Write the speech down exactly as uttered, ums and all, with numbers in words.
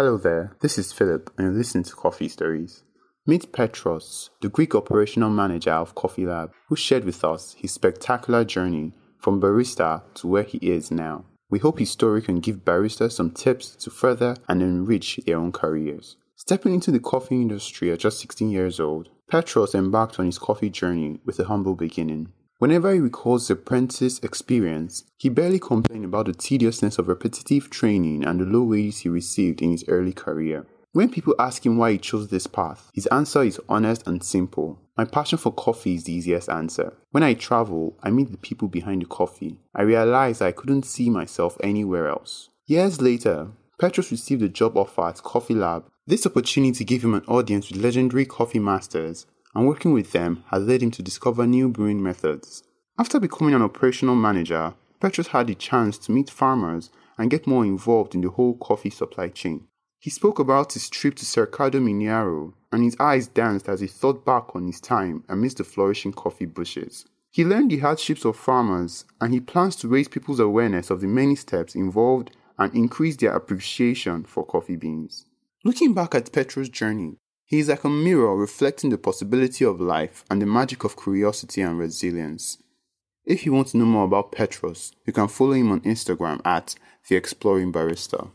Hello there, this is Philip and you're listening to Coffee Stories. Meet Petros, the Greek operational manager of Coffee Lab, who shared with us his spectacular journey from barista to where he is now. We hope his story can give baristas some tips to further and enrich their own careers. Stepping into the coffee industry at just sixteen years old, Petros embarked on his coffee journey with a humble beginning. Whenever he recalls the apprentice experience, he barely complained about the tediousness of repetitive training and the low wages he received in his early career. When people ask him why he chose this path, his answer is honest and simple. My passion for coffee is the easiest answer. When I travel, I meet the people behind the coffee. I realized I couldn't see myself anywhere else. Years later, Petros received a job offer at Coffee Lab. This opportunity gave him an audience with legendary coffee masters, and working with them has led him to discover new brewing methods. After becoming an operational manager, Petros had the chance to meet farmers and get more involved in the whole coffee supply chain. He spoke about his trip to Cerrado Mineiro, and his eyes danced as he thought back on his time amidst the flourishing coffee bushes. He learned the hardships of farmers, and he plans to raise people's awareness of the many steps involved and increase their appreciation for coffee beans. Looking back at Petros' journey, he is like a mirror reflecting the possibility of life and the magic of curiosity and resilience. If you want to know more about Petros, you can follow him on Instagram at The Exploring Barista.